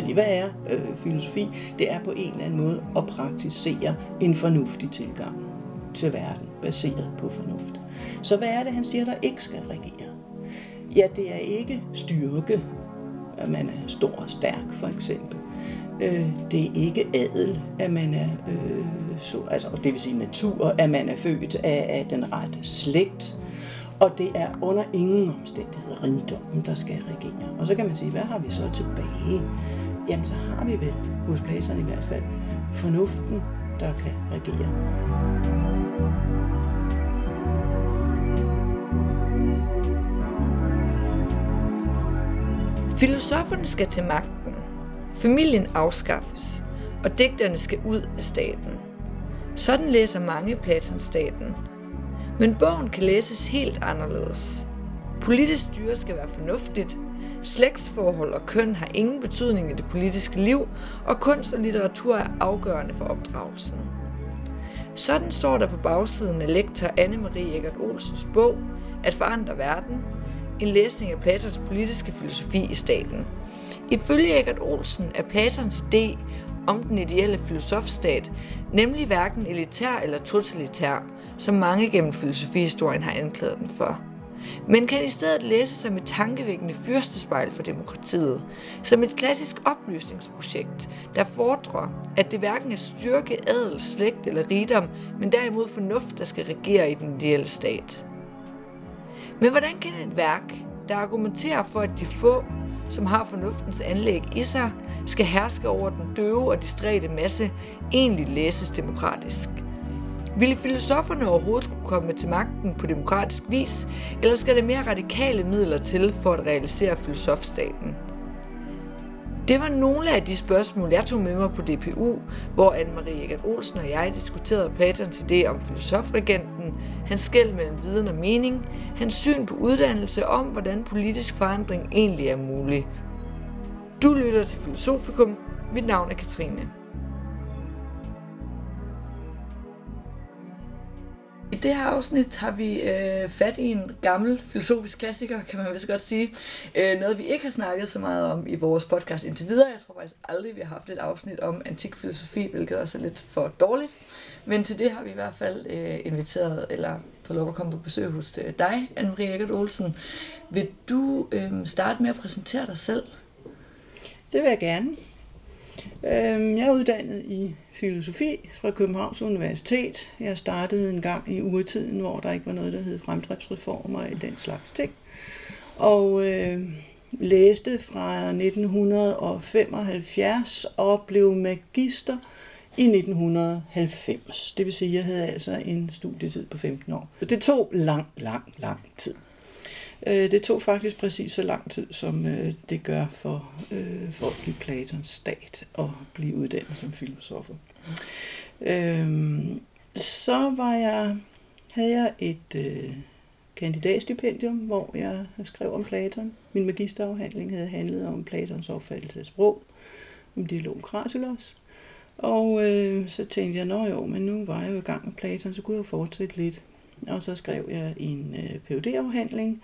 Fordi hvad er filosofi? Det er på en eller anden måde at praktisere en fornuftig tilgang til verden, baseret på fornuft. Så hvad er det, han siger, der ikke skal regere? Ja, det er ikke styrke, at man er stor og stærk, for eksempel. Det er ikke adel, at man er, det vil sige natur, at man er født af den rette slægt. Og det er under ingen omstændighed rigdommen, der skal regere. Og så kan man sige, hvad har vi så tilbage? Jamen, så har vi vel, hos Platon i hvert fald, fornuften, der kan regere. Filosoferne skal til magten. Familien afskaffes, og digterne skal ud af staten. Sådan læser mange Platon-staten. Men bogen kan læses helt anderledes. Politisk styre skal være fornuftigt, slægtsforhold og køn har ingen betydning i det politiske liv, og kunst og litteratur er afgørende for opdragelsen. Sådan står der på bagsiden af lektor Anne-Marie Eggert Olsens bog, At forandre verden, en læsning af Platons politiske filosofi i staten. Ifølge Eggert Olsen er Platons idé om den ideelle filosofstat nemlig hverken elitær eller totalitær, som mange gennem filosofihistorien har anklaget den for, men kan i stedet læses som et tankevækkende fyrstespejl for demokratiet, som et klassisk oplysningsprojekt, der fordrer, at det hverken er styrke, adel, slægt eller rigdom, men derimod fornuft, der skal regere i den ideelle stat. Men hvordan kan et værk, der argumenterer for, at de få, som har fornuftens anlæg i sig, skal herske over den døve og distræte masse, egentlig læses demokratisk? Ville filosoferne overhovedet kunne komme til magten på demokratisk vis, eller skal der mere radikale midler til for at realisere filosofstaten? Det var nogle af de spørgsmål, jeg tog med mig på DPU, hvor Anne-Marie Eggert Olsen og jeg diskuterede Platons idé om filosofregenten, hans skel mellem viden og mening, hans syn på uddannelse om, hvordan politisk forandring egentlig er mulig. Du lytter til Filosofikum. Mit navn er Katrine. I det her afsnit tager vi fat i en gammel filosofisk klassiker, kan man vist godt sige. Noget vi ikke har snakket så meget om i vores podcast indtil videre. Jeg tror faktisk aldrig, vi har haft et afsnit om antik filosofi, hvilket også er lidt for dårligt. Men til det har vi i hvert fald inviteret, eller fået lov at komme på besøg hos dig, Anne-Marie Eggert Olsen. Vil du starte med at præsentere dig selv? Det vil jeg gerne. Jeg er uddannet i filosofi fra Københavns Universitet. Jeg startede en gang i urtiden, hvor der ikke var noget, der hed fremdriftsreformer og den slags ting. Og læste fra 1975 og blev magister i 1990. Det vil sige, at jeg havde altså en studietid på 15 år. Det tog lang tid. Det tog faktisk præcis så lang tid, som det gør for folk i Platons stat at blive uddannet som filosofer. Så havde jeg et kandidatstipendium, hvor jeg skrev om Platon. Min magisterafhandling havde handlet om Platons opfattelse af sprog, om dialogen Kratylos. Og så tænkte jeg, men nu var jeg jo i gang med Platon, så kunne jeg fortsætte lidt. Og så skrev jeg en PhD-afhandling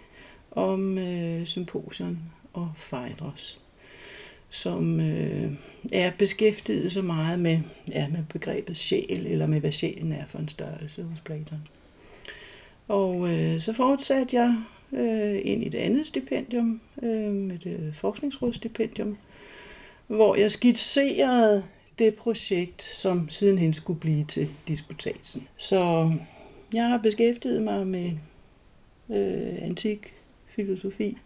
om symposion og Faidros, som er beskæftiget så meget med begrebet sjæl, eller med hvad sjælen er for en størrelse hos Platon. Og så fortsatte jeg ind i det andet stipendium, et forskningsrådsstipendium, hvor jeg skitserede det projekt, som sidenhen skulle blive til disputatsen. Så jeg har beskæftiget mig med antik filosofi,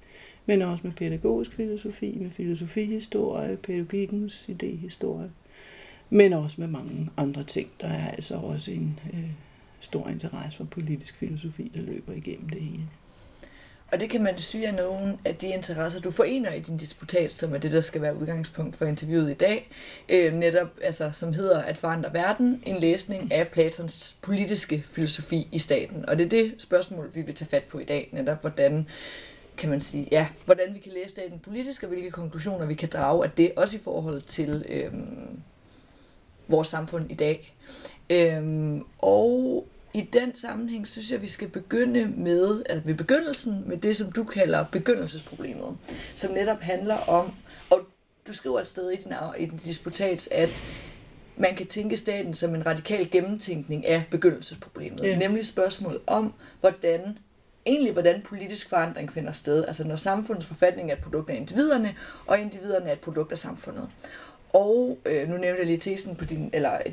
men også med pædagogisk filosofi, med filosofihistorie, pædagogikkens idéhistorie, men også med mange andre ting. Der er altså også en stor interesse for politisk filosofi, der løber igennem det hele. Og det kan man sige af nogle af de interesser, du forener i din disputat, som er det, der skal være udgangspunkt for interviewet i dag, netop altså, som hedder At forandre verden, en læsning af Platons politiske filosofi i staten. Og det er det spørgsmål, vi vil tage fat på i dag, netop hvordan vi kan læse staten politisk, og hvilke konklusioner vi kan drage af det, også i forhold til vores samfund i dag. Og i den sammenhæng synes jeg, vi skal begynde ved begyndelsen, med det, som du kalder begyndelsesproblemet, som netop handler om, og Du skriver et sted i din disputats, at man kan tænke staten som en radikal gennemtænkning af begyndelsesproblemet. Yeah. Nemlig spørgsmålet om, hvordan politisk forandring finder sted. Altså når samfundets forfatning er et produkt af individerne, og individerne er et produkt af samfundet. Og nu nævnte jeg lige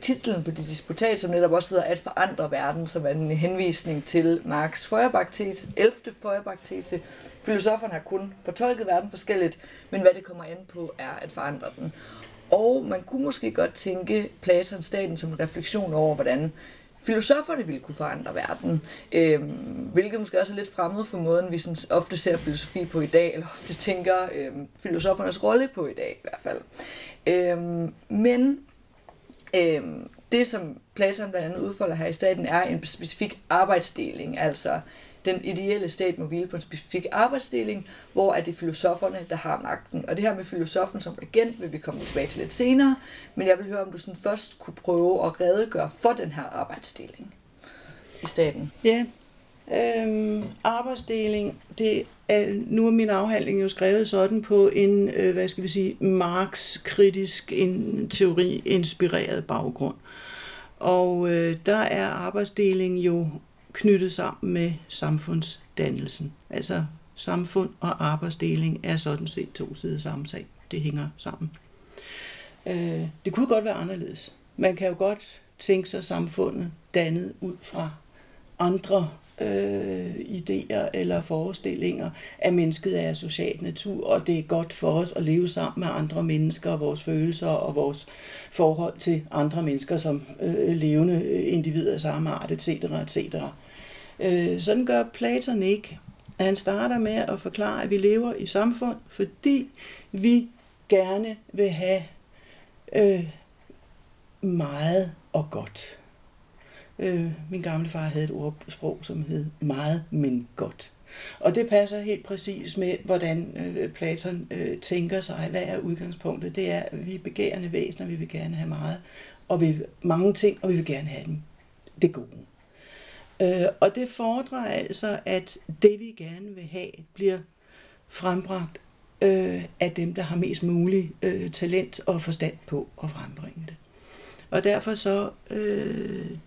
titlen på dit disputat, som netop også hedder At forandre verden, som er en henvisning til Marx' Feuerbach-tese, 11. Feuerbach-tese. Filosoferne har kun fortolket verden forskelligt, men hvad det kommer ind på, er at forandre den. Og man kunne måske godt tænke Platons staten som en refleksion over, hvordan filosoferne ville kunne forandre verden, hvilket måske også er lidt fremmed for måden, vi sådan ofte ser filosofi på i dag, eller ofte tænker filosofernes rolle på i dag i hvert fald. Det, som Platon blandt andet udfolder her i staten, er en specifik arbejdsdeling, altså den ideelle stat må hvile på en specifik arbejdsdeling, hvor er det filosoferne, der har magten. Og det her med filosofen som regent vil vi komme tilbage til lidt senere, men jeg vil høre, om du sådan først kunne prøve at redegøre for den her arbejdsdeling i staten. Ja, arbejdsdeling, nu er min afhandling jo skrevet sådan på en, Marx-kritisk en teori-inspireret baggrund. Og der er arbejdsdeling jo knyttet sammen med samfundsdannelsen. Altså samfund og arbejdsdeling er sådan set to sider samme sag. Det hænger sammen. Det kunne godt være anderledes. Man kan jo godt tænke sig samfundet dannet ud fra andre idéer eller forestillinger, at mennesket er social natur, og det er godt for os at leve sammen med andre mennesker, vores følelser og vores forhold til andre mennesker som levende individer af samme art, etc. etc. Sådan gør Platon ikke. Han starter med at forklare, at vi lever i samfund, fordi vi gerne vil have meget og godt. Min gamle far havde et ordsprog, som hed meget, men godt. Og det passer helt præcis med, hvordan Platon tænker sig, hvad er udgangspunktet. Det er, at vi er begærende væsener, vi vil gerne have meget, og vi vil mange ting, og vi vil gerne have dem. Det er gode. Og det fordrer altså, at det vi gerne vil have, bliver frembragt af dem, der har mest mulig talent og forstand på at frembringe det. Og derfor så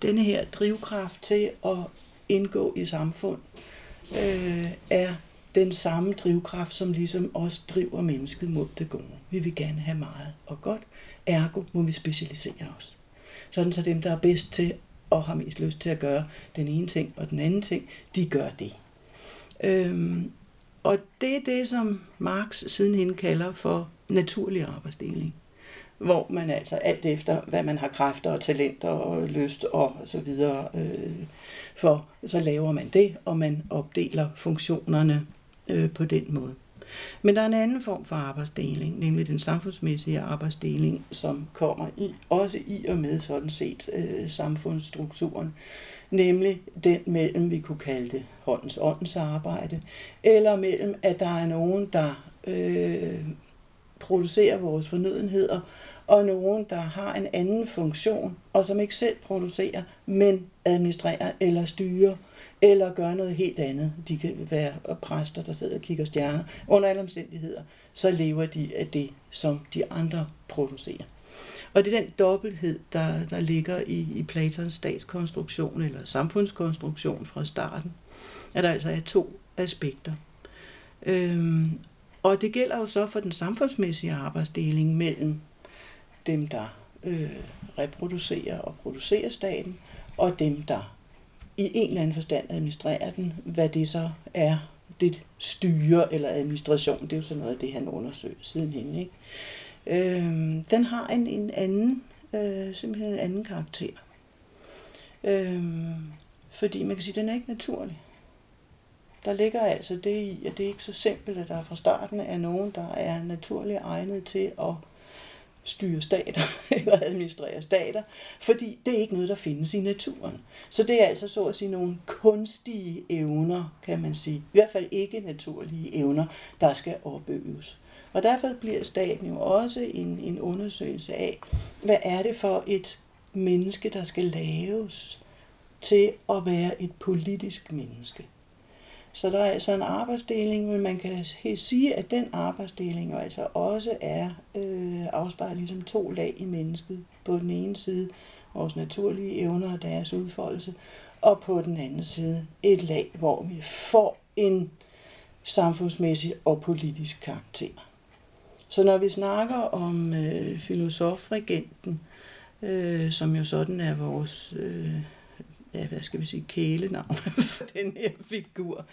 denne her drivkraft til at indgå i samfund er den samme drivkraft, som ligesom også driver mennesket mod det gode. Vi vil gerne have meget og godt, ergo må vi specialisere os. Sådan så dem, der er bedst til og har mest lyst til at gøre den ene ting og den anden ting, de gør det. Og det er det, som Marx sidenhen kalder for naturlig arbejdsdeling. Hvor man altså alt efter, hvad man har kræfter og talenter og lyst og så videre, for så laver man det, og man opdeler funktionerne på den måde. Men der er en anden form for arbejdsdeling, nemlig den samfundsmæssige arbejdsdeling, som kommer i og med sådan set samfundsstrukturen, nemlig den mellem, vi kunne kalde det håndens åndens arbejde, eller mellem, at der er nogen, der producerer vores fornødenheder, og nogen, der har en anden funktion, og som ikke selv producerer, men administrerer eller styrer, eller gør noget helt andet. De kan være præster, der sidder og kigger stjerner. Under alle omstændigheder, så lever de af det, som de andre producerer. Og det er den dobbelthed, der ligger i Platons statskonstruktion, eller samfundskonstruktion fra starten, at der altså er to aspekter. Og det gælder jo så for den samfundsmæssige arbejdsdeling mellem dem, der reproducerer og producerer staten, og dem, der i en eller anden forstand administrerer den, hvad det så er, det styre eller administration. Det er jo sådan noget af det, han undersøger sidenhen. Ikke? Den har en anden karakter. Fordi man kan sige, at den er ikke naturlig. Der ligger altså det i, at det ikke er så simpelt, at der fra starten er nogen, der er naturligt egnet til at styre stater eller administrere stater, fordi det er ikke noget, der findes i naturen. Så det er altså så at sige nogle kunstige evner, kan man sige. I hvert fald ikke naturlige evner, der skal opøves. Og derfor bliver staten jo også en undersøgelse af, hvad er det for et menneske, der skal laves til at være et politisk menneske. Så der er altså en arbejdsdeling, men man kan sige, at den arbejdsdeling jo altså også er afspejlet ligesom to lag i mennesket. På den ene side vores naturlige evner og deres udfoldelse, og på den anden side et lag, hvor vi får en samfundsmæssig og politisk karakter. Så når vi snakker om filosofregenten, som jo sådan er vores kælenavn for den her figur,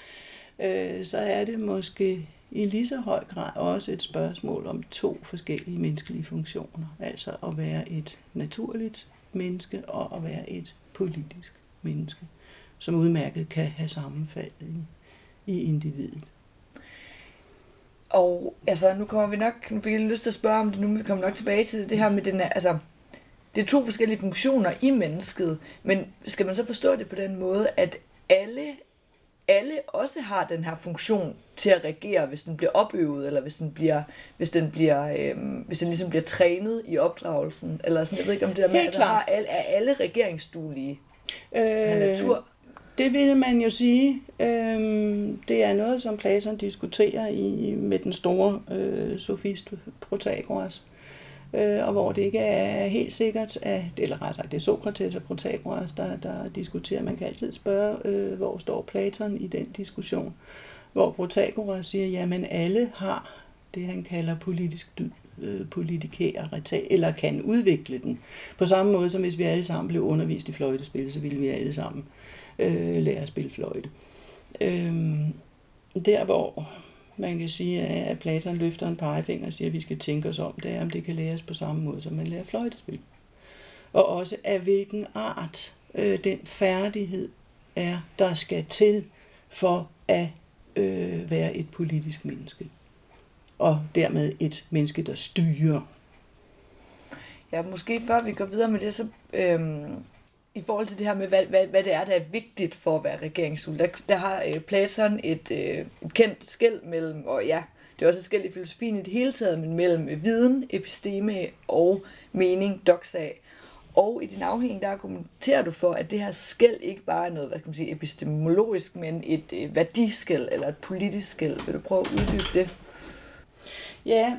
så er det måske i lige så høj grad også et spørgsmål om to forskellige menneskelige funktioner, altså at være et naturligt menneske og at være et politisk menneske, som udmærket kan have sammenfald i individet. Og altså, nu fik jeg lyst til at spørge om det, nu vil vi komme nok tilbage til det her med den, altså det er to forskellige funktioner i mennesket, men skal man så forstå det på den måde, at alle også har den her funktion til at reagere, hvis den bliver opøvet, eller hvis den ligesom bliver trænet i opdragelsen, eller sådan, jeg ved ikke om det der med, at alle regeringsduelige af natur? Det ville man jo sige. Det er noget, som Platon diskuterer med den store sofist Protagoras, og hvor det ikke er helt sikkert, eller rettere sagt, det er Sokrates og Protagoras, der diskuterer. Man kan altid spørge, hvor står Platon i den diskussion, hvor Protagoras siger, jamen alle har det, han kalder politisk dyd, eller kan udvikle den. På samme måde, som hvis vi alle sammen blev undervist i fløjtespil, så ville vi alle sammen lære at spille fløjte. Der hvor man kan sige, at Platon løfter en pegefinger og siger, at vi skal tænke os om, det er, om det kan læres på samme måde, som man lærer fløjtespil. Og også af hvilken art den færdighed er, der skal til for at være et politisk menneske. Og dermed et menneske, der styrer. Ja, måske før vi går videre med det, så i forhold til det her med, hvad det er, der er vigtigt for at være regeringsduelig, der har Platon et kendt skel mellem, og ja, det er også et skel i filosofien i det hele taget, men mellem viden, episteme og mening, doxa. Og i din afhængig, der argumenterer du for, at det her skel ikke bare er noget, hvad skal man sige, epistemologisk, men et værdiskel eller et politisk skel. Vil du prøve at uddybe det? Ja,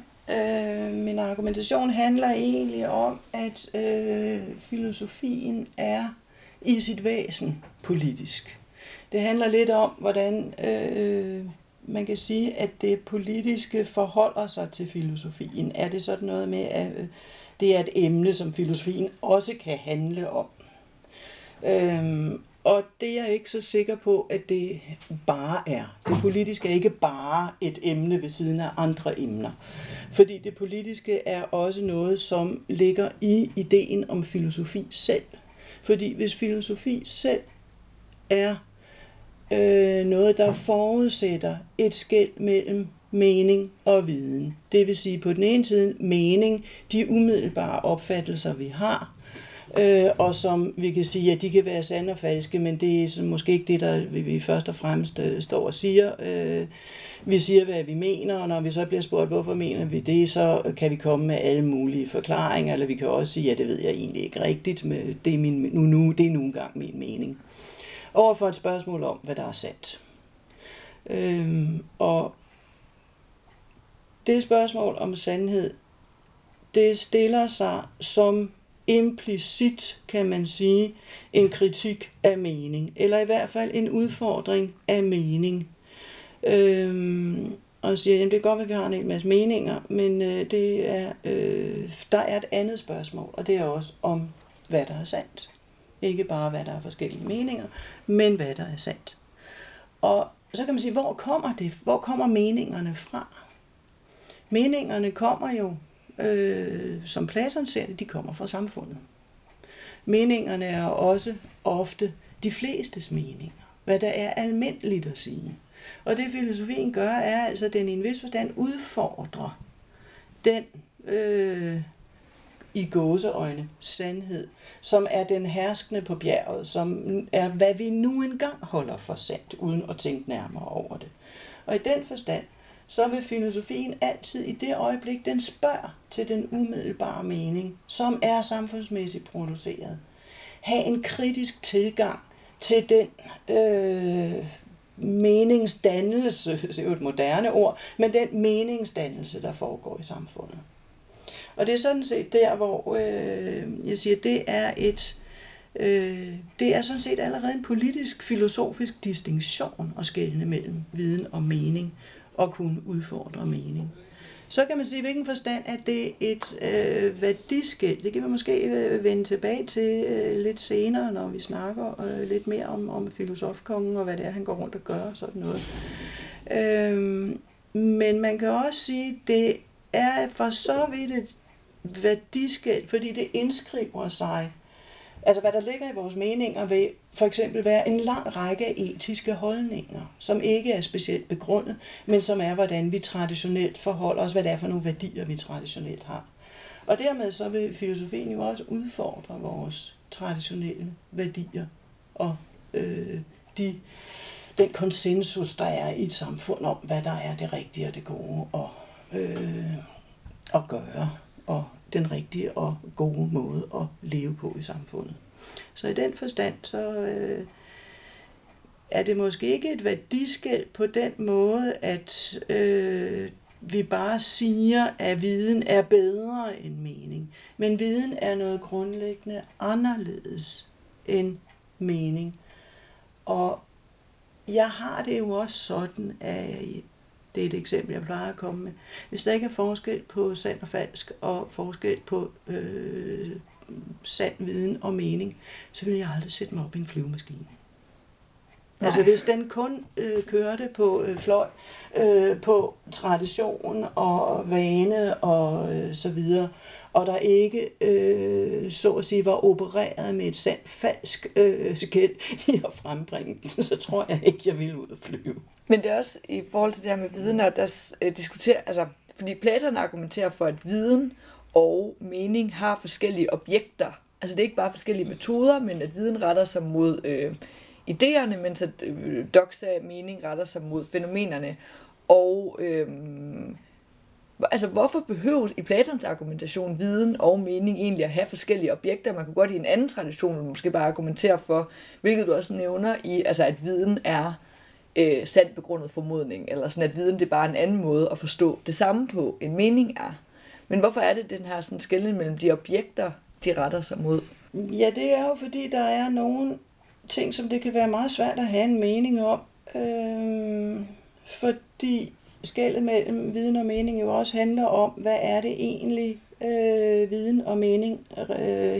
min argumentation handler egentlig om, at filosofien er i sit væsen politisk. Det handler lidt om, hvordan man kan sige, at det politiske forholder sig til filosofien. Er det sådan noget med, at det er et emne, som filosofien også kan handle om? Og det er jeg ikke så sikker på, at det bare er. Det politiske er ikke bare et emne ved siden af andre emner. Fordi det politiske er også noget, som ligger i ideen om filosofi selv. Fordi hvis filosofi selv er noget, der forudsætter et skel mellem mening og viden. Det vil sige på den ene side mening, de umiddelbare opfattelser, vi har, og som vi kan sige, at de kan være sande og falske, men det er måske ikke det, der vi først og fremmest står og siger. Vi siger, hvad vi mener, og når vi så bliver spurgt, hvorfor mener vi det, så kan vi komme med alle mulige forklaringer, eller vi kan også sige, ja, det ved jeg egentlig ikke rigtigt, men det er, det er nu engang min mening. Overfor et spørgsmål om, hvad der er sandt. Og det spørgsmål om sandhed, det stiller sig som implicit, kan man sige, en kritik af mening, eller i hvert fald en udfordring af mening. Og siger, jamen det er godt, at vi har en hel masse meninger, men der er et andet spørgsmål, og det er også om, hvad der er sandt. Ikke bare, hvad der er forskellige meninger, men hvad der er sandt. Og så kan man sige, hvor kommer meningerne fra? Meningerne kommer jo, som Platon ser det, de kommer fra samfundet. Meningerne er også ofte de flestes meninger, hvad der er almindeligt at sige. Og det filosofien gør, er altså, at den i en vis forstand udfordrer den i gåseøjne sandhed, som er den herskende på bjerget, som er, hvad vi nu engang holder for sandt, uden at tænke nærmere over det. Og i den forstand, så vil filosofien altid i det øjeblik, den spørger til den umiddelbare mening, som er samfundsmæssigt produceret, have en kritisk tilgang til den meningsdannelse, det er jo et moderne ord, men den meningsdannelse, der foregår i samfundet. Og det er sådan set der, hvor jeg siger, det er sådan set allerede en politisk-filosofisk distinktion at skelne mellem viden og mening, og kunne udfordre mening. Så kan man sige, i hvilken forstand er det et værdiskel. Det kan vi måske vende tilbage til lidt senere, når vi snakker lidt mere om filosofkongen og hvad det er, han går rundt og gør og sådan noget. Men man kan også sige, det er for så vidt et værdiskel, fordi det indskriver sig. Altså hvad der ligger i vores meninger vil for eksempel være en lang række af etiske holdninger, som ikke er specielt begrundet, men som er, hvordan vi traditionelt forholder os, hvad det er for nogle værdier, vi traditionelt har. Og dermed så vil filosofien jo også udfordre vores traditionelle værdier og den konsensus, der er i et samfund om, hvad der er det rigtige og det gode at gøre og den rigtige og gode måde at leve på i samfundet. Så i den forstand, så er det måske ikke et værdiskel på den måde, at vi bare siger, at viden er bedre end mening. Men viden er noget grundlæggende anderledes end mening. Og jeg har det jo også sådan, at det er et eksempel, jeg plejer at komme med. Hvis der ikke er forskel på sand og falsk, og forskel på sand viden og mening, så vil jeg aldrig sætte mig op i en flyvemaskine. Nej. Altså hvis den kun kørte på fløj, på tradition og vane og så videre, og der ikke, så at sige, var opereret med et sandt falsk skæld i at frembringe den, så tror jeg ikke, jeg ville ud og flyve. Men det er også i forhold til det her med viden, og der diskuterer, altså, fordi Platon argumenterer for, at viden og mening har forskellige objekter. Altså det er ikke bare forskellige metoder, men at viden retter sig mod idéerne, mens at doxa mening retter sig mod fænomenerne. Og altså hvorfor behøver i Platons argumentation viden og mening egentlig at have forskellige objekter? Man kunne godt i en anden tradition måske bare argumentere for, hvilket du også nævner i, altså at viden er sandt begrundet formodning, eller sådan at viden det er bare en anden måde at forstå det samme på, end mening er. Men hvorfor er det den her sådan skelnen mellem de objekter, de retter sig mod? Ja, det er jo fordi, der er nogle ting, som det kan være meget svært at have en mening om, fordi skellet mellem viden og mening jo også handler om, hvad er det egentlig viden og mening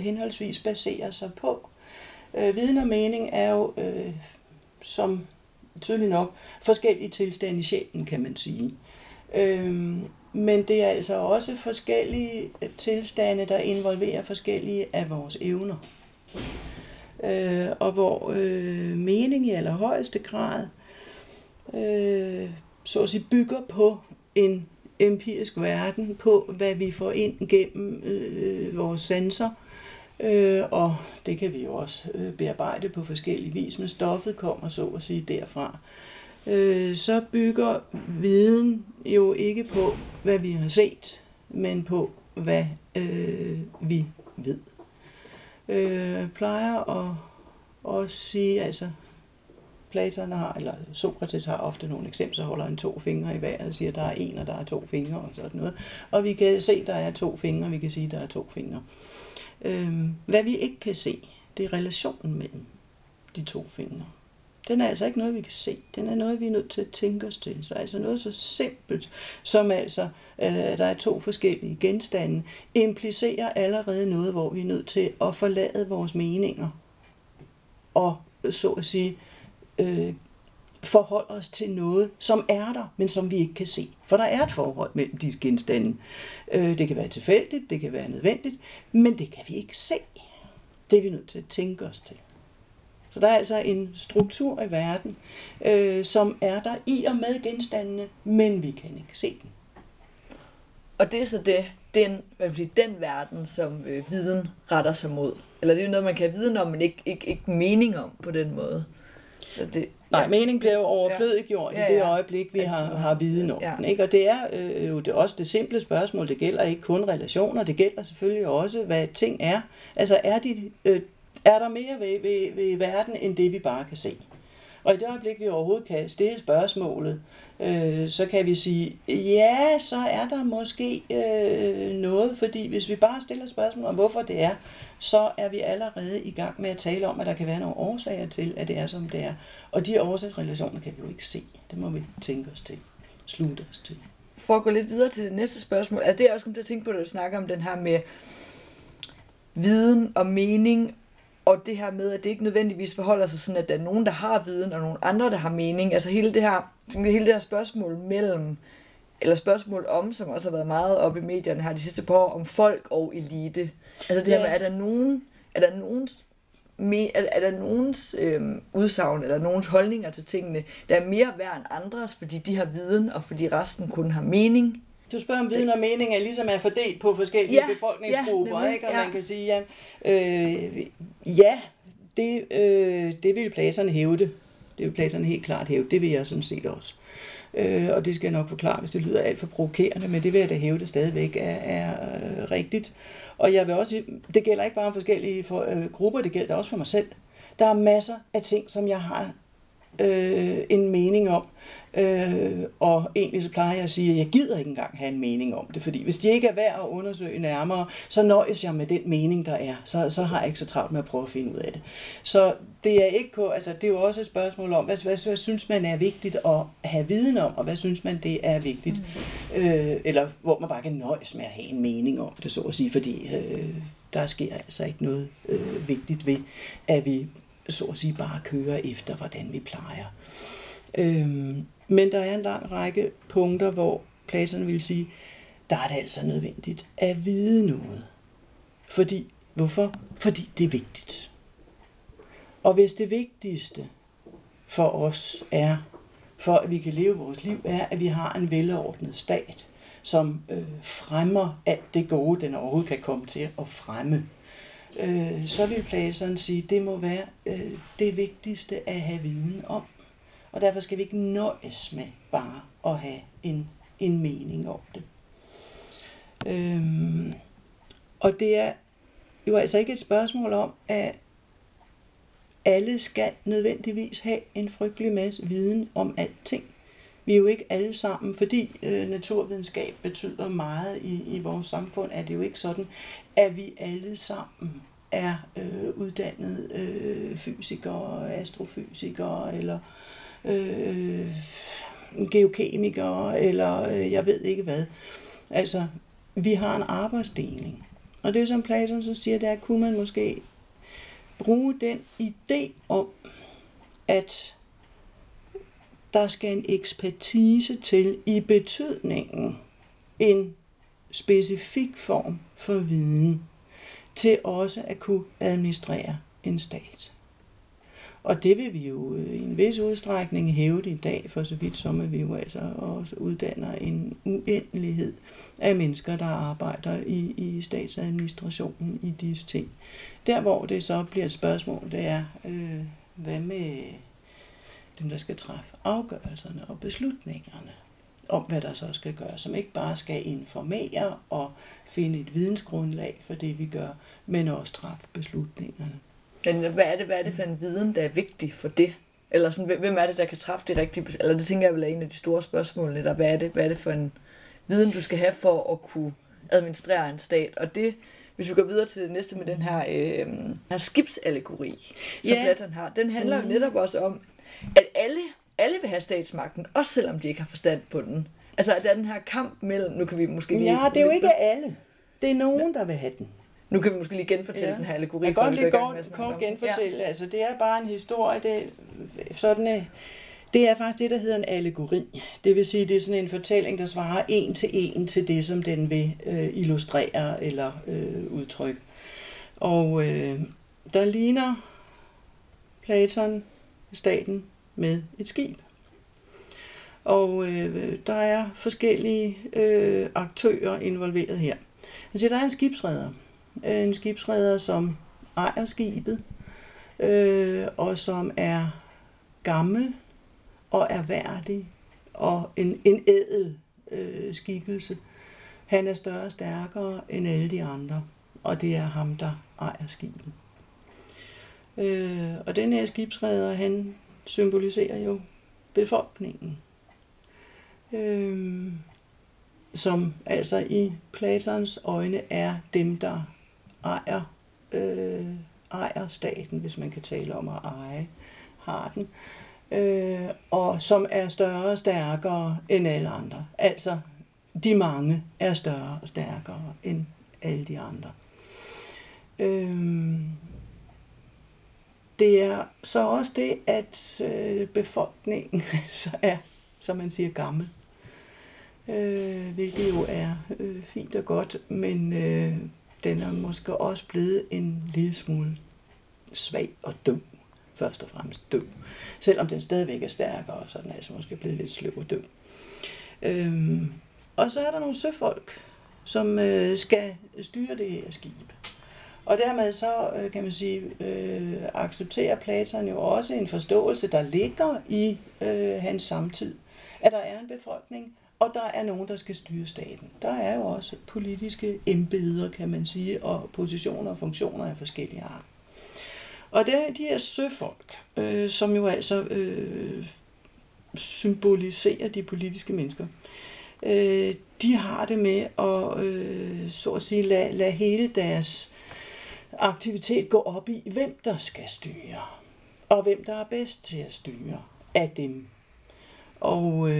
henholdsvis baserer sig på. Viden og mening er jo, som tydeligt nok, forskellige tilstande i sjælen, kan man sige. Men det er altså også forskellige tilstande, der involverer forskellige af vores evner. Og hvor mening i allerhøjeste grad så at sige, bygger på en empirisk verden, på hvad vi får ind gennem vores sanser. Og det kan vi jo også bearbejde på forskellige vis, men stoffet kommer så at sige derfra. Så bygger viden jo ikke på, hvad vi har set, men på, hvad vi ved. Plejer at sige, altså Platon har, eller Sokrates har ofte nogle eksempler, så holder han to fingre i vejret og siger, der er en, og der er to fingre, og sådan noget. Og vi kan se, der er to fingre, vi kan sige, der er to fingre. Hvad vi ikke kan se, det er relationen mellem de to fingre. Den er altså ikke noget, vi kan se. Den er noget, vi er nødt til at tænke os til. Så altså noget så simpelt, som altså, der er to forskellige genstande, implicerer allerede noget, hvor vi er nødt til at forlade vores meninger og så at sige forholde os til noget, som er der, men som vi ikke kan se. For der er et forhold mellem disse genstande. Det kan være tilfældigt, det kan være nødvendigt, men det kan vi ikke se. Det er vi nødt til at tænke os til. Så der er altså en struktur i verden, som er der i og med genstandene, men vi kan ikke se den. Og det er så den verden, som viden retter sig mod. Eller det er jo noget, man kan have viden om, men ikke mening om på den måde. Det, nej, ja. Mening bliver jo overflødiggjort i det øjeblik, vi har viden om den. Ikke? Og det er jo også det simple spørgsmål. Det gælder ikke kun relationer, det gælder selvfølgelig også, hvad ting er. Altså er der mere ved verden, end det vi bare kan se? Og i det øjeblik, vi overhovedet kan stille spørgsmålet, så kan vi sige, ja, så er der måske noget, fordi hvis vi bare stiller spørgsmål om, hvorfor det er, så er vi allerede i gang med at tale om, at der kan være nogle årsager til, at det er, som det er. Og de årsagsrelationer kan vi jo ikke se. Det må vi tænke os til, slutte os til. For at gå lidt videre til det næste spørgsmål, altså det er også kommet til at tænke på, at du snakker om den her med viden og mening, og det her med, at det ikke nødvendigvis forholder sig sådan, at der er nogen, der har viden, og nogen andre, der har mening. Altså hele det her spørgsmål mellem, eller spørgsmål om, som også har været meget oppe i medierne her de sidste par år, om folk og elite. Altså det her med, er der nogens udsagn, eller nogens holdninger til tingene, der er mere værd end andres, fordi de har viden, og fordi resten kun har mening. Du spørger om viden og mening, er ligesom er fordelt på forskellige befolkningsgrupper, ikke? Og man kan sige, ja, det vil Platon hævde. Det vil Platon helt klart hævde. Det vil jeg sådan set også. Og det skal jeg nok forklare, hvis det lyder alt for provokerende, men det vil jeg da hævde stadigvæk er rigtigt. Og jeg vil også, det gælder ikke bare forskellige grupper, det gælder også for mig selv. Der er masser af ting, som jeg har en mening om. Og egentlig så plejer jeg at sige, at jeg gider ikke engang have en mening om det, fordi hvis de ikke er værd at undersøge nærmere, så nøjes jeg med den mening, der er. Så har jeg ikke så travlt med at prøve at finde ud af det. Så det er ikke, altså det er jo også et spørgsmål om, hvad synes man er vigtigt at have viden om, og hvad synes man det er vigtigt, eller hvor man bare kan nøjes med at have en mening om det, så at sige, fordi der sker altså ikke noget vigtigt ved, at vi så at sige bare kører efter, hvordan vi plejer. Men der er en lang række punkter, hvor Platon vil sige, der er det altså nødvendigt at vide noget. Fordi, hvorfor? Fordi det er vigtigt. Og hvis det vigtigste for os er, for at vi kan leve vores liv, er, at vi har en velordnet stat, som fremmer alt det gode, den overhovedet kan komme til at fremme, så vil Platon sige, det må være det vigtigste at have viden om. Og derfor skal vi ikke nøjes med bare at have en mening om det. Og det er jo altså ikke et spørgsmål om, at alle skal nødvendigvis have en frygtelig masse viden om alting. Vi er jo ikke alle sammen, fordi naturvidenskab betyder meget i vores samfund, er det jo ikke sådan, at vi alle sammen er uddannede fysikere, astrofysikere eller geokemikere, eller jeg ved ikke hvad. Altså, vi har en arbejdsdeling. Og det, som Platon så siger, det er, kunne man måske bruge den idé om, at der skal en ekspertise til i betydningen en specifik form for viden, til også at kunne administrere en stat. Og det vil vi jo i en vis udstrækning hævde i dag, for så vidt som at vi jo altså også uddanner en uendelighed af mennesker, der arbejder i statsadministrationen i disse ting. Der hvor det så bliver et spørgsmål, det er, hvad med dem, der skal træffe afgørelserne og beslutningerne om, hvad der så skal gøres, som ikke bare skal informere og finde et vidensgrundlag for det, vi gør, men også træffe beslutningerne. Men hvad er det for en viden, der er vigtig for det? Eller sådan, hvem er det, der kan træffe de rigtige beslutninger? Eller det tænker jeg vel er en af de store spørgsmål, eller hvad er det for en viden, du skal have for at kunne administrere en stat? Og det, hvis vi går videre til det næste med den her, her skibsallegori, som Platon har, den handler jo netop også om, at alle vil have statsmagten, også selvom de ikke har forstand på den. Altså, at der er den her kamp mellem, nu kan vi måske lige... Ja, det er jo ikke alle. Det er nogen, der vil have den. Nu kan vi måske lige genfortælle den her allegori. Jeg kan godt lige kort genfortælle. Ja. Altså, det er bare en historie. Det er faktisk det, der hedder en allegori. Det vil sige, det er sådan en fortælling, der svarer en til en til det, som den vil illustrere eller udtrykke. Og der ligner Platon staten med et skib. Og der er forskellige aktører involveret her. Altså, der er en skibsreder. En skibsreder, som ejer skibet, og som er gammel og erhverdig og en ædel skikkelse. Han er større og stærkere end alle de andre, og det er ham, der ejer skibet. Og den her skibsreder, han symboliserer jo befolkningen, som altså i Platons øjne er dem, der ejer staten, hvis man kan tale om at eje, har den, og som er større og stærkere end alle andre. Altså, de mange er større og stærkere end alle de andre. Det er så også det, at befolkningen så er, som man siger, gammel. Hvilket jo er fint og godt, men den er måske også blevet en lille smule svag og død. Først og fremmest død. Selvom den stadigvæk er stærkere, så er den altså måske blevet lidt sløv og død. Og så er der nogle søfolk, som skal styre det her skib. Og dermed så, kan man sige, accepterer Platon jo også en forståelse, der ligger i hans samtid. At der er en befolkning, og der er nogen, der skal styre staten. Der er jo også politiske embeder, kan man sige, og positioner og funktioner af forskellige art. Og det er de her søfolk, som jo altså symboliserer de politiske mennesker. De har det med at, så at sige, lade hele deres aktivitet gå op i, hvem der skal styre, og hvem der er bedst til at styre af dem. Og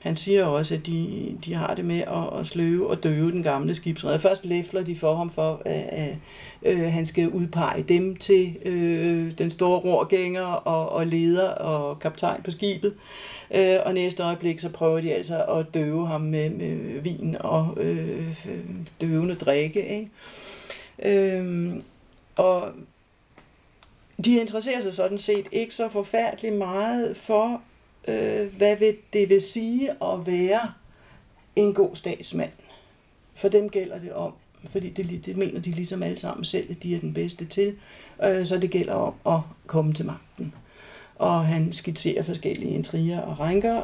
han siger også, at de har det med at sløve og døve den gamle skibsreder. Først læfler de for ham for, at han skal udpege dem til den store rorgænger og leder og kaptajn på skibet. Og næste øjeblik så prøver de altså at døve ham med vin og døvende drikke, ikke? Og de interesserer sig sådan set ikke så forfærdeligt meget for, hvad det vil sige at være en god statsmand. For dem gælder det om, fordi det mener de ligesom alle sammen selv, at de er den bedste til, så det gælder om at komme til magten. Og han skitserer forskellige intriger og rænker,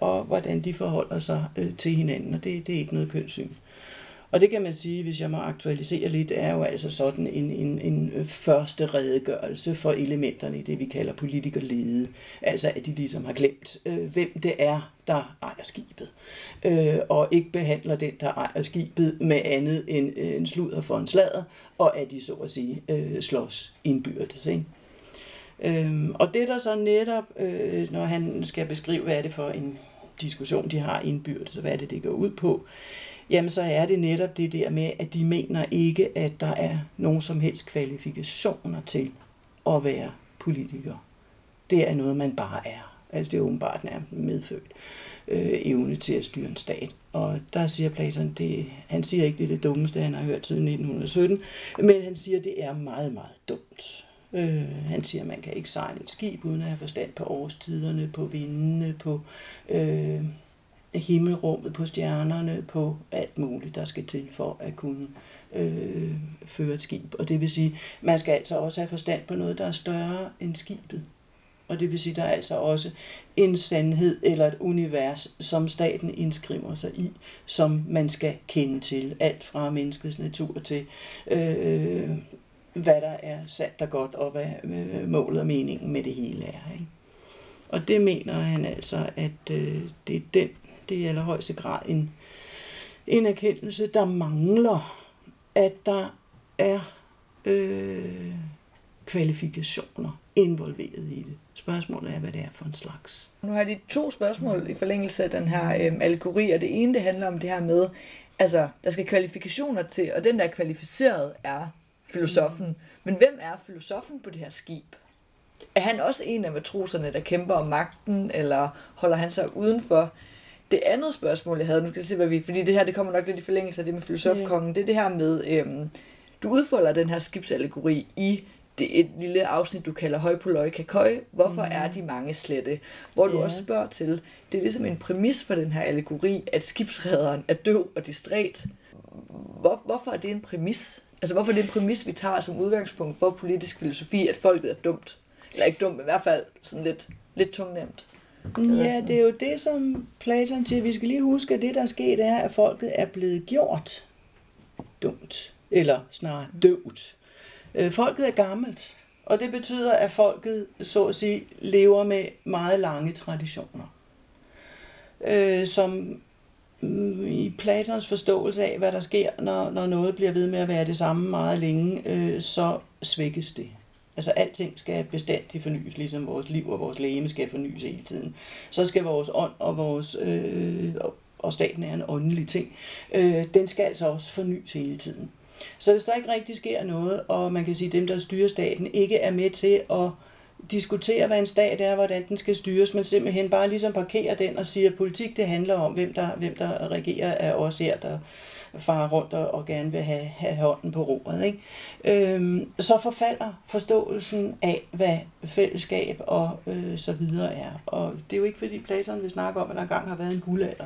og hvordan de forholder sig til hinanden, og det er ikke noget kønssyn. Og det kan man sige, hvis jeg må aktualisere lidt, er jo altså sådan en første redegørelse for elementerne i det, vi kalder politikerlede. Altså at de ligesom har glemt, hvem det er, der ejer skibet. Og ikke behandler den, der ejer skibet, med andet end en sludder for en sladder, og at de så at sige slås indbyrdes, ikke? Og det der så netop, når han skal beskrive, hvad er det for en diskussion, de har indbyrdes, og hvad er det, det går ud på, jamen så er det netop det der med, at de mener ikke, at der er nogen som helst kvalifikationer til at være politiker. Det er noget, man bare er. Altså det er åbenbart nærmest medfødt evne til at styre en stat. Og der siger Platon, han siger ikke, det er det dummeste, han har hørt siden 1917, men han siger, det er meget, meget dumt. Han siger, at man kan ikke sejle et skib, uden at have forstand på årstiderne, på vindene, på himmelrummet, på stjernerne, på alt muligt, der skal til for at kunne føre et skib. Og det vil sige, man skal altså også have forstand på noget, der er større end skibet. Og det vil sige, der er altså også en sandhed eller et univers, som staten indskriver sig i, som man skal kende til. Alt fra menneskets natur til hvad der er sandt og godt, og hvad målet og meningen med det hele er, ikke? Og det mener han altså, at det er i allerhøjeste grad en erkendelse, der mangler, at der er kvalifikationer involveret i det. Spørgsmålet er, hvad det er for en slags. Nu har de to spørgsmål i forlængelse af den her allegori, og det ene, det handler om det her med, altså, der skal kvalifikationer til, og den, der er kvalificeret, er filosofen. Men hvem er filosofen på det her skib? Er han også en af matroserne, der kæmper om magten, eller holder han sig udenfor? Det andet spørgsmål, jeg havde, nu skal jeg se, hvad vi... Fordi det her, det kommer nok lidt i forlængelse af det med filosofkongen, det er det her med, du udfolder den her skibsallegori i et lille afsnit, du kalder Højpoløj Kakøj, hvorfor er de mange slette? Hvor du også spørger til, det er ligesom en præmis for den her allegori, at skibsrederen er døv og distræt. Hvorfor er det en præmis? Altså hvorfor er det en præmis, vi tager som udgangspunkt for politisk filosofi, at folket er dumt? Eller ikke dumt, men i hvert fald sådan lidt tungnemt. Ja, det er jo det, som Platon siger. Vi skal lige huske, at det, der er sket, er, at folket er blevet gjort dumt. Eller snarere døvt. Folket er gammelt, Og det betyder, at folket, så at sige, lever med meget lange traditioner, som i Platons forståelse af, hvad der sker, når noget bliver ved med at være det samme meget længe, så svækkes det. Altså alting skal bestandigt fornyes, ligesom vores liv og vores legeme skal fornyes hele tiden. Så skal vores ånd og vores, og staten er en åndelig ting, den skal altså også fornyes hele tiden. Så hvis der ikke rigtig sker noget, og man kan sige, at dem, der styrer staten, ikke er med til at diskutere, hvad en stat er, hvordan den skal styres, men simpelthen bare ligesom parkerer den og siger, at politik det handler om, hvem der regerer af os her, der farer rundt og gerne vil have hånden på roret, ikke? Så forfalder forståelsen af, hvad fællesskab og så videre er. Og det er jo ikke, fordi Platon vil snakke om, at der engang har været en guldalder.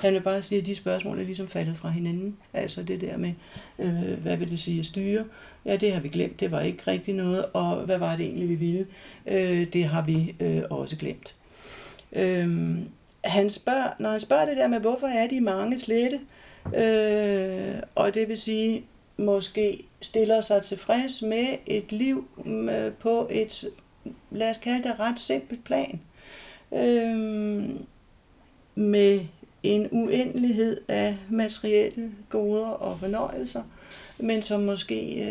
Han vil bare sige, at de spørgsmål er ligesom faldet fra hinanden. Altså det der med, hvad vil det sige at styre? Ja, det har vi glemt. Det var ikke rigtig noget. Og hvad var det egentlig, vi ville? Det har vi også glemt. Når han spørger det der med, hvorfor er de mange slette, og det vil sige, måske stiller sig tilfreds med et liv på et, lad os kalde det, ret simpelt plan, med en uendelighed af materielle goder og fornøjelser, men som måske,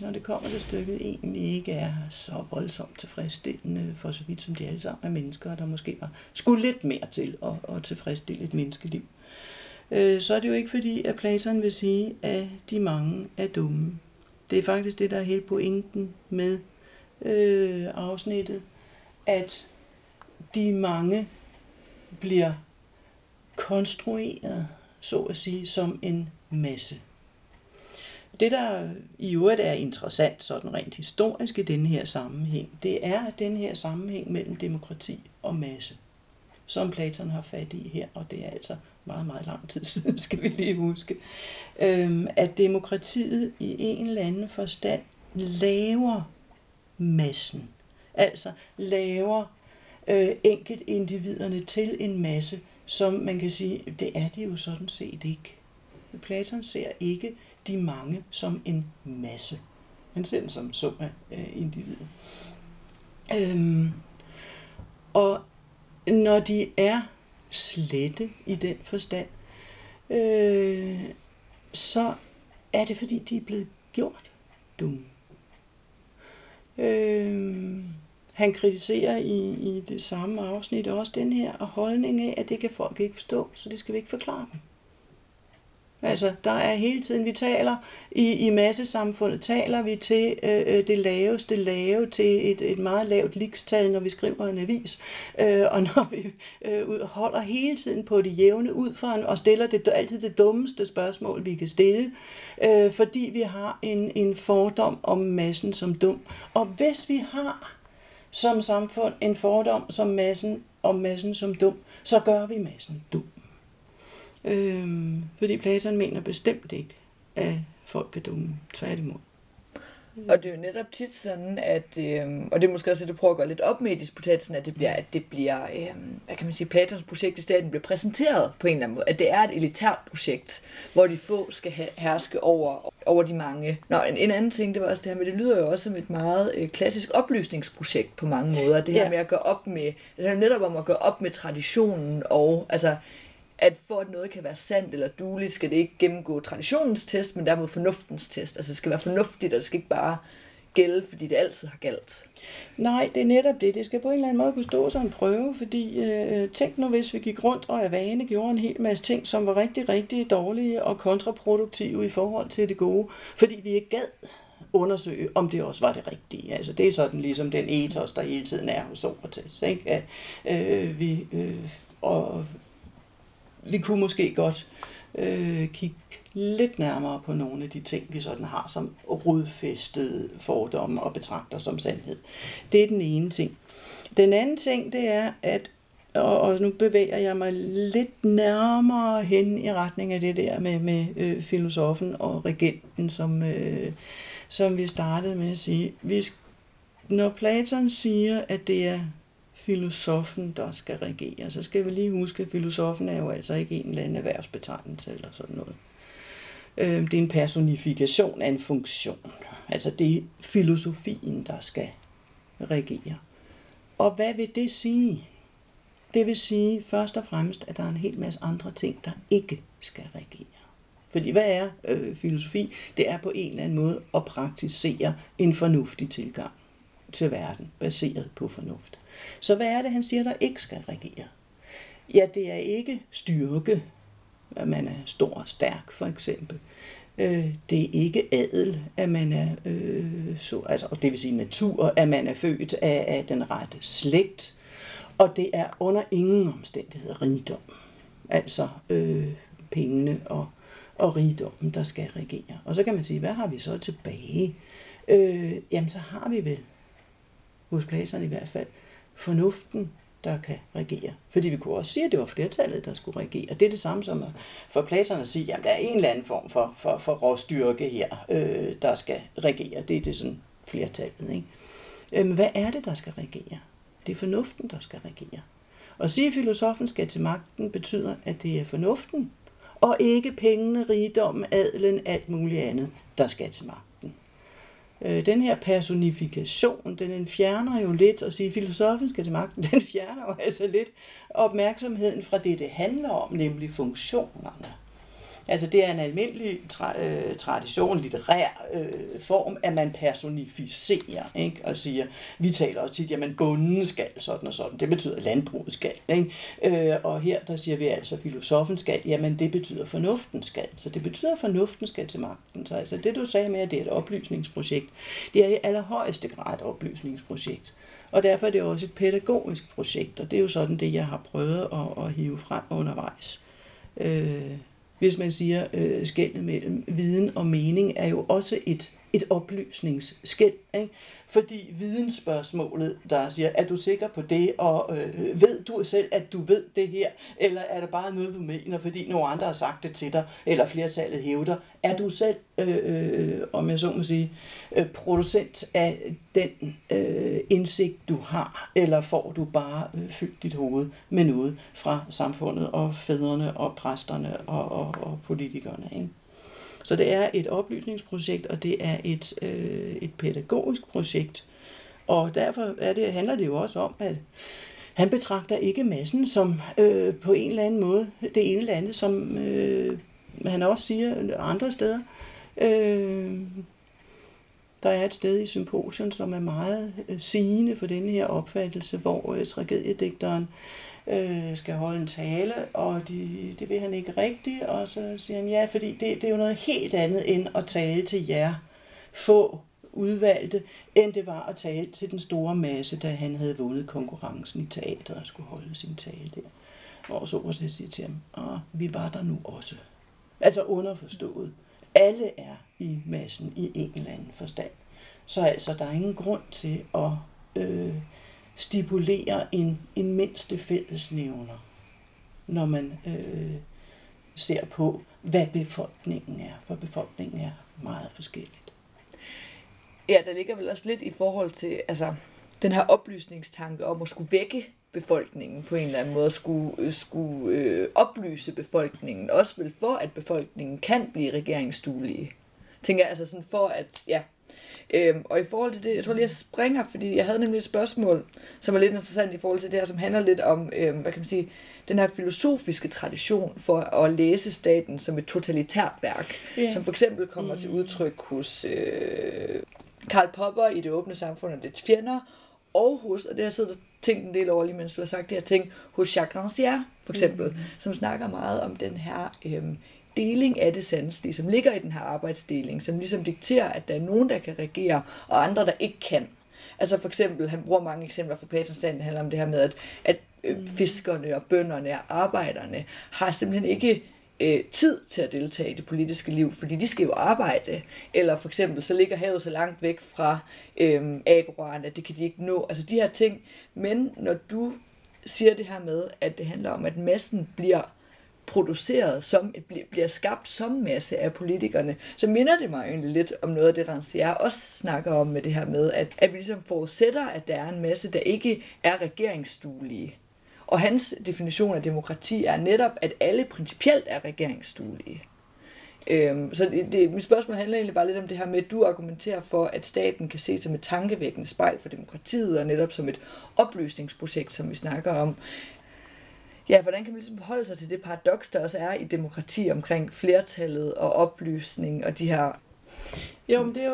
når det kommer til stykket, egentlig ikke er så voldsomt tilfredsstillende, for så vidt som de alle sammen er mennesker, der måske skulle lidt mere til at tilfredsstille et menneskeliv. Så er det jo ikke fordi, at Platon vil sige, at de mange er dumme. Det er faktisk det, der er hele pointen med afsnittet, at de mange bliver konstrueret, så at sige, som en masse. Det, der i øvrigt er interessant, sådan rent historisk i denne her sammenhæng, det er den her sammenhæng mellem demokrati og masse, som Platon har fat i her, og det er altså meget, meget lang tid siden, skal vi lige huske, at demokratiet i en eller anden forstand laver massen, altså laver enkeltindividerne til en masse, som man kan sige, det er de jo sådan set ikke. Platon ser ikke de mange som en masse. Han ser dem som summa individer. Og når de er slette i den forstand, så er det fordi, de er blevet gjort dumme. Han kritiserer i det samme afsnit også den her holdning af, at det kan folk ikke forstå, så det skal vi ikke forklare dem. Altså, der er hele tiden, vi taler i massesamfundet, taler vi til det laveste lave, til et meget lavt likstal, når vi skriver en avis, og når vi holder hele tiden på det jævne ud fra, og stiller det altid det dummeste spørgsmål, vi kan stille, fordi vi har en fordom om massen som dum. Og hvis vi har som samfund en fordom som massen, om massen som dum, så gør vi massen dum. Fordi Platon mener bestemt ikke, at folk er dumme, tværtimod. Og det er jo netop tit sådan, at, og det er måske også, at du prøver at gøre lidt op med i disputatsen, at det bliver hvad kan man sige, Platons projekt i staten bliver præsenteret på en eller anden måde, at det er et elitært projekt, hvor de få skal herske over de mange. Nå, en anden ting, det var også det her med, det lyder jo også som et meget klassisk oplysningsprojekt på mange måder, det her med at gøre op med, det her netop om at gøre op med traditionen og, altså, at for at noget kan være sandt eller dueligt, skal det ikke gennemgå traditionens test, men derimod fornuftens test. Altså det skal være fornuftigt, og det skal ikke bare gælde, fordi det altid har galt. Nej, det er netop det. Det skal på en eller anden måde kunne stå som en prøve, fordi tænk nu, hvis vi gik rundt og af vane gjorde en hel masse ting, som var rigtig, rigtig dårlige og kontraproduktive i forhold til det gode, fordi vi ikke gad undersøge, om det også var det rigtige. Altså det er sådan ligesom den ethos, der hele tiden er hos Sokrates, ikke? At, vi kunne måske godt kigge lidt nærmere på nogle af de ting, vi sådan har som rodfæstede fordomme og betragter som sandhed. Det er den ene ting. Den anden ting, det er, at, og nu bevæger jeg mig lidt nærmere hen i retning af det der med filosofen og regenten, som vi startede med at sige. Når Platon siger, at det er filosofen, der skal regere, så skal vi lige huske, at filosofen er jo altså ikke en eller anden erhvervsbetegnelse eller sådan noget. Det er en personifikation af en funktion. Altså det er filosofien, der skal regerer. Og hvad vil det sige? Det vil sige først og fremmest, at der er en hel masse andre ting, der ikke skal regere. Fordi hvad er filosofi? Det er på en eller anden måde at praktisere en fornuftig tilgang til verden, baseret på fornuft. Så hvad er det, han siger, der ikke skal regere? Ja, det er ikke styrke, at man er stor og stærk, for eksempel. Det er ikke adel, at man er, og det vil sige natur, at man er født af den rette slægt. Og det er under ingen omstændighed rigdom, altså pengene og rigdommen, der skal regere. Og så kan man sige, hvad har vi så tilbage? Jamen, så har vi vel, hos Platon i hvert fald, fornuften, der kan regere. Fordi vi kunne også sige, at det var flertallet, der skulle regere. Det er det samme som for Platon at sige, jamen, der er en eller anden form for råstyrke her, der skal regere. Det er det sådan flertallet, ikke? Men hvad er det, der skal regere? Det er fornuften, der skal regere. Og sige, at filosofen skal til magten, betyder, at det er fornuften, og ikke pengene, rigdommen, adelen, alt muligt andet, der skal til magten. Den her personifikation, den fjerner jo lidt, og sige, at filosofen skal til magten, den fjerner jo altså lidt opmærksomheden fra det handler om, nemlig funktionerne. Altså det er en almindelig tradition, litterær form, at man personificerer, ikke? Og siger, vi taler også tit, jamen bonden skal sådan og sådan, det betyder landbruget skal, ikke? Og her der siger vi altså, filosofen skal, jamen det betyder fornuften skal, så det betyder at fornuften skal til magten. Så altså det du sagde med, at det er et oplysningsprojekt, det er i allerhøjeste grad et oplysningsprojekt. Og derfor er det også et pædagogisk projekt, og det er jo sådan det, jeg har prøvet at hive frem undervejs. Hvis man siger, skellet mellem viden og mening er jo også et oplysningsskel, ikke? Fordi vidensspørgsmålet, der siger, er du sikker på det, og ved du selv, at du ved det her, eller er det bare noget, du mener, fordi nogle andre har sagt det til dig, eller flertallet hævder, er du selv, om jeg så må sige, producent af den indsigt, du har, eller får du bare fyldt dit hoved med noget fra samfundet og fædrene og præsterne og politikerne, ikke? Så det er et oplysningsprojekt, og det er et pædagogisk projekt. Og derfor handler det jo også om, at han betragter ikke massen som på en eller anden måde det ene eller andet, som han også siger andre steder. Der er et sted i Symposium, som er meget sigende for denne her opfattelse, hvor tragediedigteren skal holde en tale, og det vil han ikke rigtigt, og så siger han, ja, fordi det er jo noget helt andet end at tale til jer få udvalgte, end det var at tale til den store masse, da han havde vundet konkurrencen i teatret og skulle holde sin tale der. Og Sokrates siger til ham, vi var der nu også. Altså underforstået. Alle er i massen i en eller anden forstand. Så altså, der er ingen grund til at stipulerer en mindste fællesnævner, når man ser på, hvad befolkningen er. For befolkningen er meget forskelligt. Ja, der ligger vel også lidt i forhold til altså, den her oplysningstanke om at skulle vække befolkningen på en eller anden måde, skulle oplyse befolkningen, også vel for, at befolkningen kan blive regeringsduelige. Tænker jeg altså sådan for, at ja. Og i forhold til det, jeg tror lige, jeg springer, fordi jeg havde nemlig et spørgsmål, som var lidt interessant i forhold til det her, som handler lidt om, hvad kan man sige, den her filosofiske tradition for at læse staten som et totalitært værk, som for eksempel kommer til udtryk hos Karl Popper i Det åbne samfund og dets fjender, og hos, og det har jeg siddet og tænkt en del over lige, mens du har sagt det her ting, hos Jacques Rancière for eksempel, som snakker meget om den her deling af det sanselige, som ligger i den her arbejdsdeling, som ligesom dikterer, at der er nogen, der kan regere, og andre, der ikke kan. Altså for eksempel, han bruger mange eksempler fra Platons stand, der handler om det her med, at fiskerne og bønderne og arbejderne har simpelthen ikke tid til at deltage i det politiske liv, fordi de skal jo arbejde. Eller for eksempel, så ligger havet så langt væk fra agroerne, at det kan de ikke nå. Altså de her ting. Men når du siger det her med, at det handler om, at massen bliver skabt som masse af politikerne, så minder det mig egentlig lidt om noget af det, Rancière også snakker om med det her med, at vi ligesom forudsætter, at der er en masse, der ikke er regeringsduelige. Og hans definition af demokrati er netop, at alle principielt er regeringsduelige. Så mit spørgsmål handler egentlig bare lidt om det her med, at du argumenterer for, at staten kan ses som et tankevækkende spejl for demokratiet, og netop som et oplysningsprojekt, som vi snakker om. Ja, hvordan kan man ligesom forholde sig til det paradoks, der også er i demokrati omkring flertallet og oplysning og de her... Jo, men det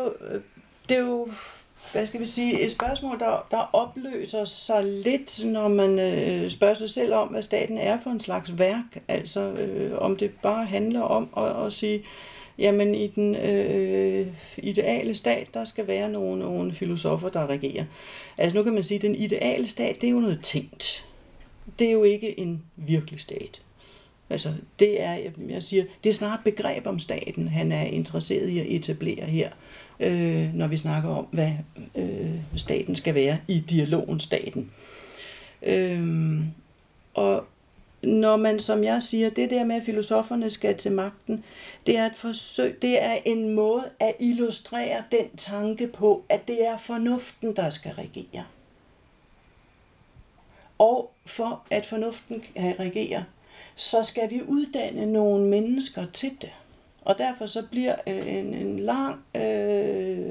er jo hvad skal vi sige, et spørgsmål, der opløser sig lidt, når man spørger sig selv om, hvad staten er for en slags værk. Altså, om det bare handler om at sige, jamen i den ideale stat, der skal være nogle filosofer, der regerer. Altså nu kan man sige, at den ideale stat, det er jo noget tænkt. Det er jo ikke en virkelig stat. Altså, det er, jeg siger, det er snart et begreb om staten, han er interesseret i at etablere her, når vi snakker om, hvad staten skal være i dialogen staten. Og når man, som jeg siger, det der med, at filosoferne skal til magten, det er et forsøg, det er en måde at illustrere den tanke på, at det er fornuften, der skal regere. Og for at fornuften kan regere, så skal vi uddanne nogle mennesker til det. Og derfor så bliver en lang,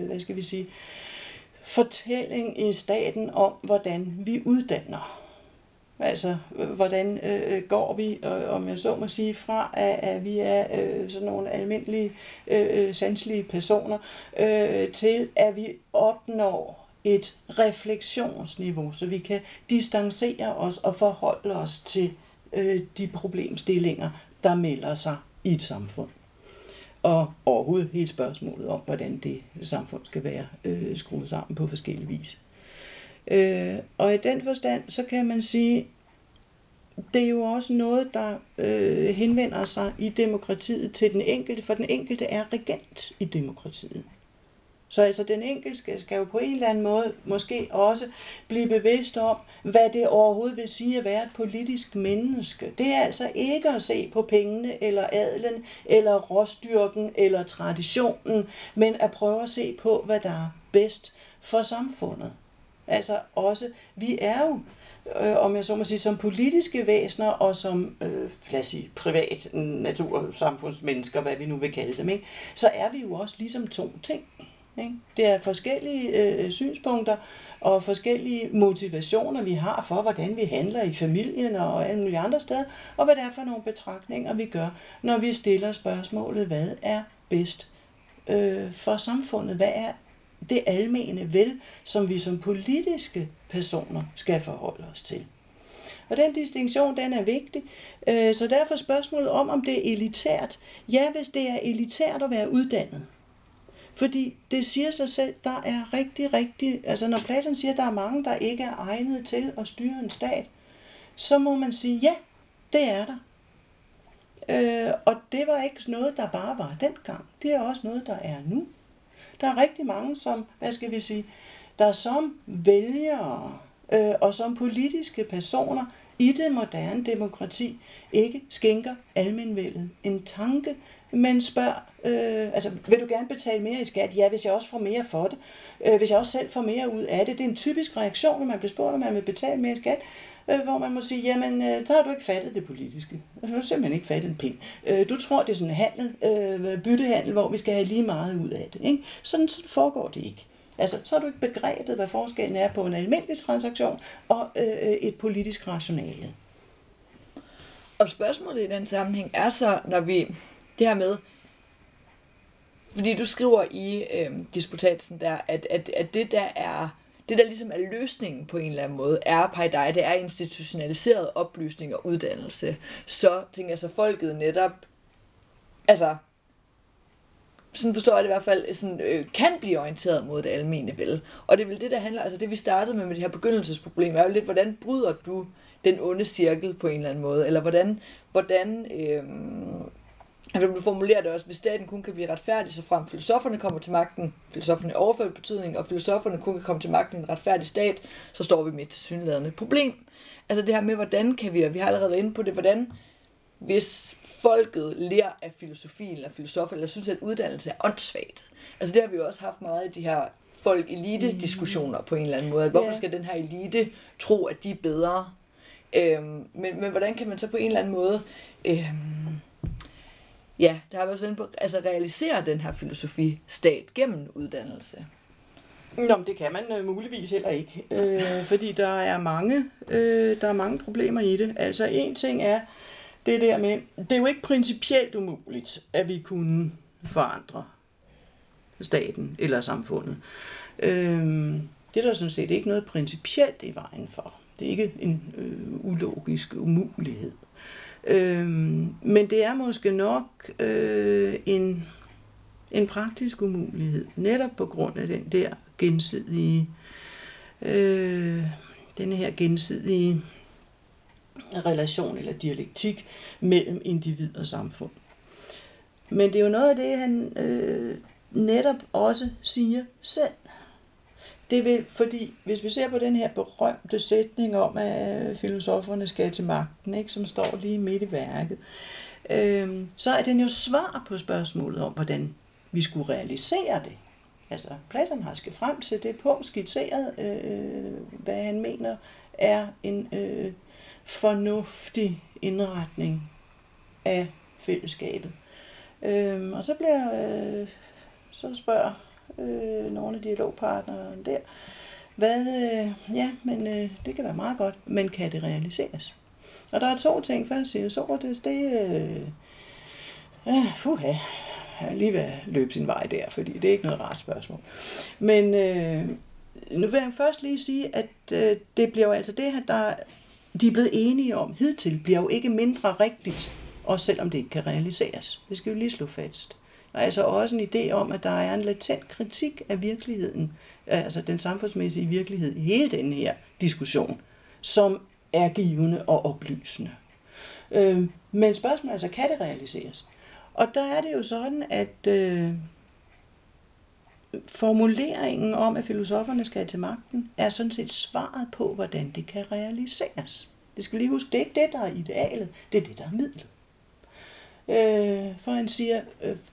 hvad skal vi sige, fortælling i staten om, hvordan vi uddanner. Altså, hvordan går vi, om jeg så må sige, fra at vi er sådan nogle almindelige, sanselige personer, til at vi opnår et refleksionsniveau, så vi kan distancere os og forholde os til de problemstillinger, der melder sig i et samfund. Og overhovedet hele spørgsmålet om, hvordan det samfund skal være skruet sammen på forskellige vis. Og i den forstand, så kan man sige, det er jo også noget, der henvender sig i demokratiet til den enkelte, for den enkelte er regent i demokratiet. Så altså den enkelte skal jo på en eller anden måde måske også blive bevidst om, hvad det overhovedet vil sige at være et politisk menneske. Det er altså ikke at se på pengene, eller adelen, eller råstyrken, eller traditionen, men at prøve at se på, hvad der er bedst for samfundet. Altså også, vi er jo, om jeg så må sige, som politiske væsener og som, lad os sige, privat natur, samfundsmennesker, hvad vi nu vil kalde dem, ikke? Så er vi jo også ligesom to ting. Det er forskellige synspunkter og forskellige motivationer, vi har for, hvordan vi handler i familien og alle mulige andre steder, og hvad det er for nogle betragtninger, vi gør, når vi stiller spørgsmålet, hvad er bedst for samfundet? Hvad er det almene vel, som vi som politiske personer skal forholde os til? Og den distinktion, den er vigtig. Så derfor spørgsmålet om det er elitært. Ja, hvis det er elitært at være uddannet. Fordi det siger sig selv, der er rigtig, rigtig... Altså når Platon siger, at der er mange, der ikke er egnet til at styre en stat, så må man sige, ja, det er der. Og det var ikke noget, der bare var dengang. Det er også noget, der er nu. Der er rigtig mange, som, hvad skal vi sige, der som vælgere og som politiske personer i det moderne demokrati ikke skænker almenvældet en tanke, men spørger, altså vil du gerne betale mere i skat? Ja, hvis jeg også får mere for det. Hvis jeg også selv får mere ud af det. Det er en typisk reaktion, når man bliver spurgt, om man vil betale mere i skat, hvor man må sige, jamen, så har du ikke fattet det politiske. Du har simpelthen ikke fattet en pind. Du tror, det er sådan en handel, byttehandel, hvor vi skal have lige meget ud af det. Ikke? Sådan foregår det ikke. Altså, så har du ikke begrebet, hvad forskellen er på en almindelig transaktion og et politisk rationale. Og spørgsmålet i den sammenhæng er så, når vi... Det her med, fordi du skriver i disputatsen der, at det der er, det der ligesom er løsningen på en eller anden måde, er paideia, det er institutionaliseret oplysning og uddannelse. Så tænker jeg så folket netop, altså, sådan forstår jeg det i hvert fald, sådan, kan blive orienteret mod det almene vel. Og det er vel det, der handler, altså det vi startede med det her begyndelsesproblem, er jo lidt, hvordan bryder du den onde cirkel på en eller anden måde, eller hvordan du formulerer det også, hvis staten kun kan blive retfærdig, så frem filosoferne kommer til magten, filosoferne overført betydning, og filosoferne kun kan komme til magten i en retfærdig stat, så står vi med et tilsyneladende problem. Altså det her med, hvordan kan vi, og vi har allerede været inde på det, hvordan hvis folket lærer af filosofien eller filosofer, eller synes, at uddannelse er åndssvagt. Altså det har vi jo også haft meget i de her folk-elite-diskussioner på en eller anden måde. At hvorfor skal den her elite tro, at de er bedre? Men hvordan kan man så på en eller anden måde... ja, der har været sådan altså realisere den her filosofistat gennem uddannelse. Nå, men det kan man muligvis heller ikke, fordi der er mange problemer i det. Altså en ting er det der med, det er jo ikke principielt umuligt, at vi kunne forandre staten eller samfundet. Det er der sådan set ikke noget principielt i vejen for. Det er ikke en ulogisk umulighed. Men det er måske nok en praktisk umulighed, netop på grund af den der gensidige, den her gensidige relation eller dialektik mellem individ og samfund. Men det er jo noget af det, han netop også siger selv. Det vil, fordi hvis vi ser på den her berømte sætning om, at filosoferne skal til magten, ikke, som står lige midt i værket, så er den jo svar på spørgsmålet om, hvordan vi skulle realisere det. Altså, Platon har skal frem til det punkt skitseret, hvad han mener er en fornuftig indretning af fællesskabet. Og så bliver så spørger nogle af dialogpartnere der, hvad, det kan være meget godt, men kan det realiseres? Og der er to ting. Først siger Sokrates, jeg er lige ved at løbe sin vej der, fordi det er ikke noget rart spørgsmål. Men nu vil jeg først lige sige, at det bliver jo altså det her, de er blevet enige om hidtil, bliver jo ikke mindre rigtigt, også selvom det ikke kan realiseres. Det skal jo lige slå fast. Og altså også en idé om, at der er en latent kritik af virkeligheden, altså den samfundsmæssige virkelighed i hele den her diskussion, som er givende og oplysende. Men spørgsmålet er altså, kan det realiseres? Og der er det jo sådan, at formuleringen om, at filosoferne skal til magten, er sådan set svaret på, hvordan det kan realiseres. Det skal vi lige huske, det er ikke det, der er idealet, det er det, der er midlet. For han siger,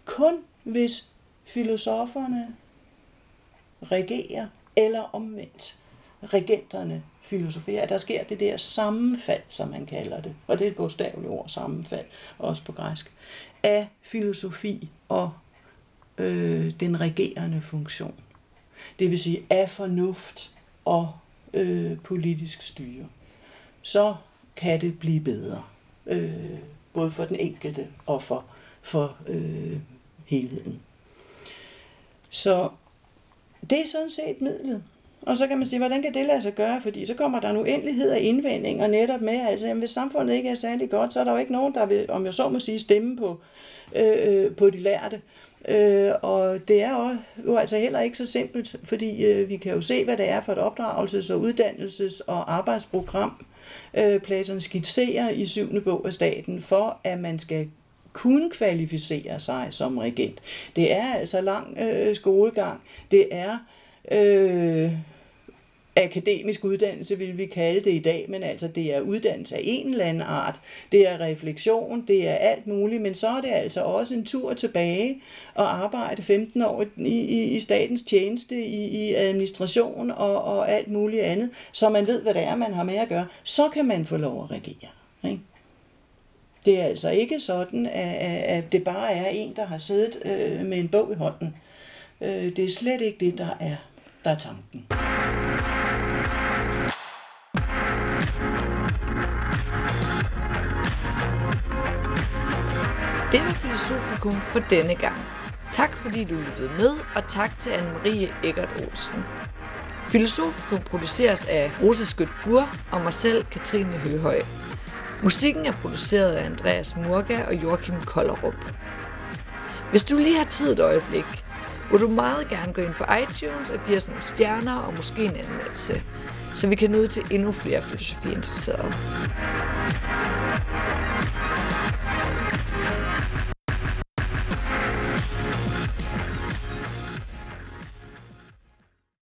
kun hvis filosoferne regerer, eller omvendt regenterne filosoferer, at der sker det der sammenfald, som man kalder det, og det er et bogstaveligt ord, sammenfald, også på græsk, af filosofi og den regerende funktion. Det vil sige af fornuft og politisk styre. Så kan det blive bedre. Både for den enkelte og for helheden. Så det er sådan set midlet. Og så kan man sige, hvordan kan det lade sig gøre? Fordi så kommer der en uendelighed af indvendinger netop med, altså jamen, hvis samfundet ikke er særlig godt, så er der jo ikke nogen, der vil, om jeg så må sige, stemme på de lærte. Og det er jo altså heller ikke så simpelt, fordi vi kan jo se, hvad det er for et opdragelses- og uddannelses- og arbejdsprogram, Platon skitserer i 7. bog af staten, for at man skal kunne kvalificere sig som regent. Det er altså lang skolegang. Det er akademisk uddannelse, vil vi kalde det i dag, men altså det er uddannelse af en eller anden art. Det er refleksion, det er alt muligt, men så er det altså også en tur tilbage og arbejde 15 år i statens tjeneste, i administration og alt muligt andet, så man ved, hvad det er, man har med at gøre. Så kan man få lov at regere. Ikke? Det er altså ikke sådan, at det bare er en, der har siddet med en bog i hånden. Det er slet ikke det, der er tanken. Det var Filosofikum for denne gang. Tak fordi du lyttede med, og tak til Anne-Marie Eggert Olsen. Filosofikum produceres af Rose Skødt Bur og mig selv, Katrine Høhøj. Musikken er produceret af Andreas Murga og Joachim Kollerup. Hvis du lige har tid et øjeblik, vil du meget gerne gå ind på iTunes og give os nogle stjerner og måske en anmeldelse, så vi kan nå ud til endnu flere filosofiinteresserede.